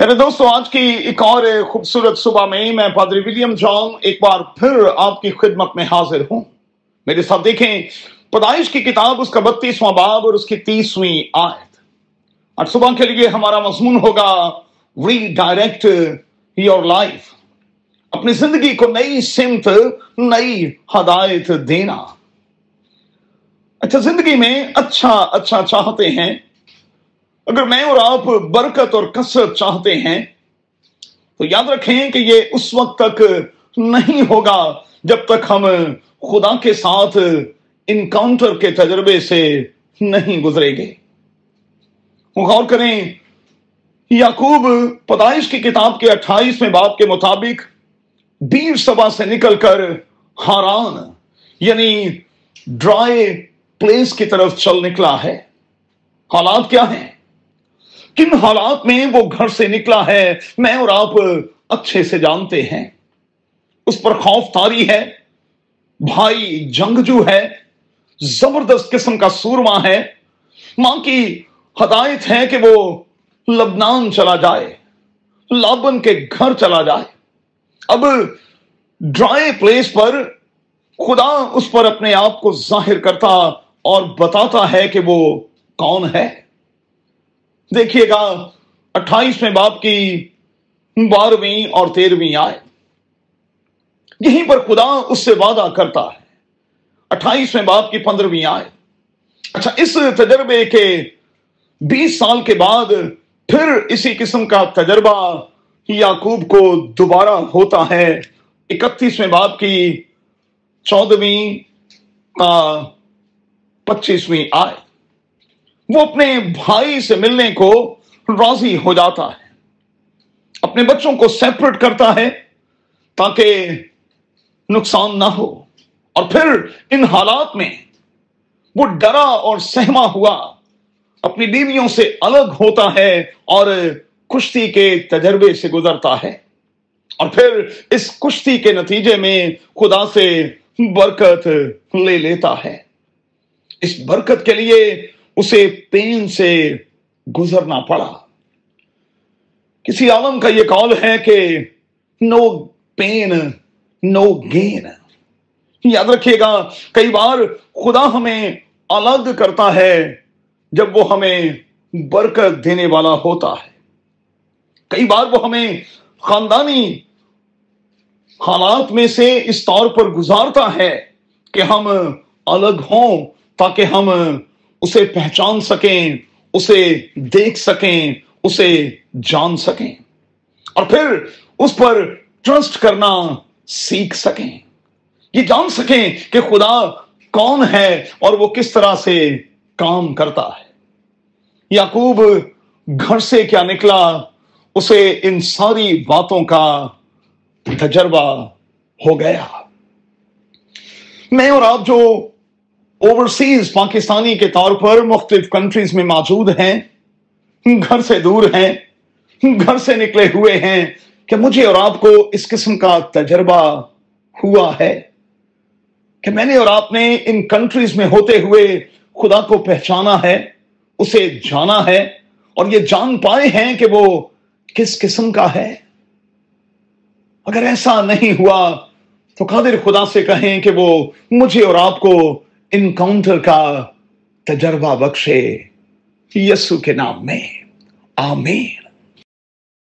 میرے دوستوں، آج کی ایک اور خوبصورت صبح میں پادری ولیم جون ایک بار پھر آپ کی خدمت میں حاضر ہوں۔ میرے ساتھ دیکھیں پیدائش کی کتاب، اس کا 32واں باب اور اس کی 30ویں آیت۔ آج صبح کے لیے ہمارا مضمون ہوگا ری ڈائریکٹ یور لائف، اپنی زندگی کو نئی سمت، نئی ہدایت دینا۔ اچھا، زندگی میں اچھا چاہتے ہیں، اگر میں اور آپ برکت اور کثرت چاہتے ہیں تو یاد رکھیں کہ یہ اس وقت تک نہیں ہوگا جب تک ہم خدا کے ساتھ انکاؤنٹر کے تجربے سے نہیں گزرے گے۔ غور کریں، یعقوب پیدائش کی کتاب کے 28ویں باب کے مطابق بیرشیبا سے نکل کر حران یعنی ڈرائی پلیس کی طرف چل نکلا ہے۔ حالات کیا ہیں، کن حالات میں وہ گھر سے نکلا ہے، میں اور آپ اچھے سے جانتے ہیں۔ اس پر خوف طاری ہے، بھائی جنگجو ہے، زبردست قسم کا سورما ہے۔ ماں کی ہدایت ہے کہ وہ لبنان چلا جائے، لابن کے گھر چلا جائے۔ اب ڈرائی پلیس پر خدا اس پر اپنے آپ کو ظاہر کرتا اور بتاتا ہے کہ وہ کون ہے۔ دیکھیے گا 28ویں باب کی 12ویں اور 13ویں آیت، یہیں پر خدا اس سے وعدہ کرتا ہے۔ 28ویں باب کی 15ویں آیت۔ اچھا، اس تجربے کے 20 سال کے بعد پھر اسی قسم کا تجربہ یعقوب کو دوبارہ ہوتا ہے۔ 31ویں باب کی 14ویں 25ویں آیت۔ وہ اپنے بھائی سے ملنے کو راضی ہو جاتا ہے، اپنے بچوں کو سیپریٹ کرتا ہے تاکہ نقصان نہ ہو، اور پھر ان حالات میں وہ ڈرا اور سہما ہوا اپنی بیویوں سے الگ ہوتا ہے اور کشتی کے تجربے سے گزرتا ہے، اور پھر اس کشتی کے نتیجے میں خدا سے برکت لے لیتا ہے۔ اس برکت کے لیے اسے پین سے گزرنا پڑا۔ کسی عالم کا یہ قول ہے کہ نو پین نو گین۔ یاد رکھیے گا، کئی بار خدا ہمیں الگ کرتا ہے جب وہ ہمیں برکت دینے والا ہوتا ہے۔ کئی بار وہ ہمیں خاندانی حالات میں سے اس طور پر گزارتا ہے کہ ہم الگ ہوں تاکہ ہم اسے پہچان سکیں، اسے دیکھ سکیں، اسے جان سکیں، اور پھر اس پر ٹرسٹ کرنا سیکھ سکیں، یہ جان سکیں کہ خدا کون ہے اور وہ کس طرح سے کام کرتا ہے۔ یعقوب گھر سے کیا نکلا، اسے ان ساری باتوں کا تجربہ ہو گیا۔ میں اور آپ جو اوورسیز پاکستانی کے طور پر مختلف کنٹریز میں موجود ہیں، گھر سے دور ہیں، گھر سے نکلے ہوئے ہیں، کہ مجھے اور آپ کو اس قسم کا تجربہ ہوا ہے کہ میں نے اور آپ نے ان کنٹریز میں ہوتے ہوئے خدا کو پہچانا ہے، اسے جانا ہے، اور یہ جان پائے ہیں کہ وہ کس قسم کا ہے۔ اگر ایسا نہیں ہوا تو قادر خدا سے کہیں کہ وہ مجھے اور آپ کو انکاؤنٹر کا تجربہ بخشے، یسوع کے نام میں آمین۔